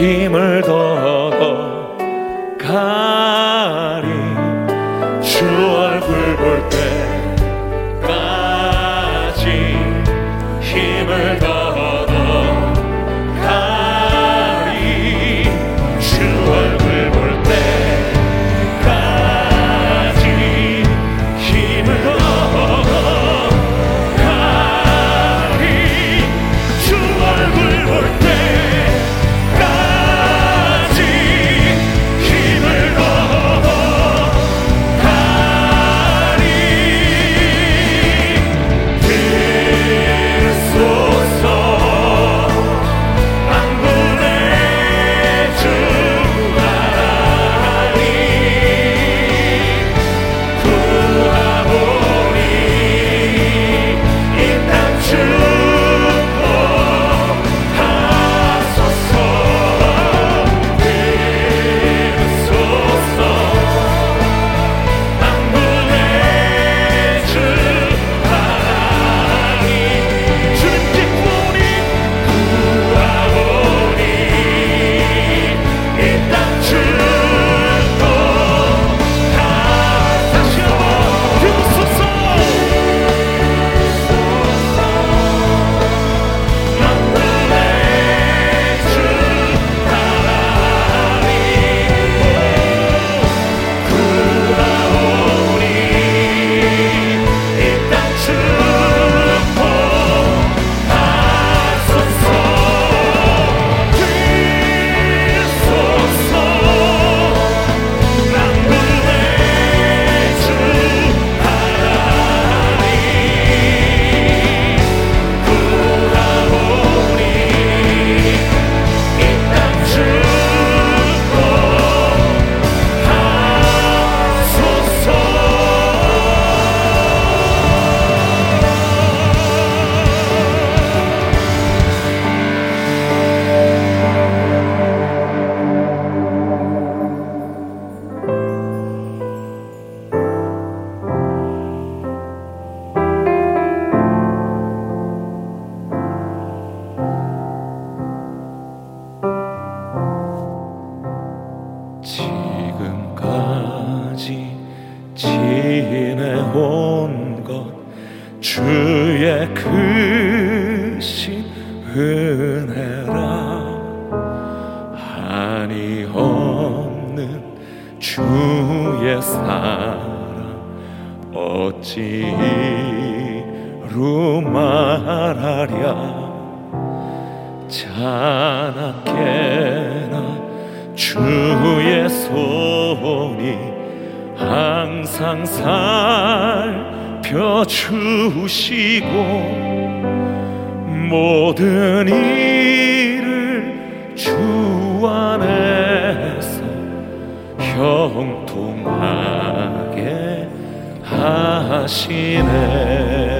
힘을 더하고 가리 주 얼굴 볼 때까지 힘을 더하고 가리 주 얼굴 볼 때까지 힘을 더하고 가리 주 얼굴 볼 때 지내온 것 주의 크신 은혜라 한이 없는 주의 사랑 어찌 이루 말하랴 자나깨나 주의 손이 항상 살펴주시고 모든 일을 주 안에서 형통하게 하시네.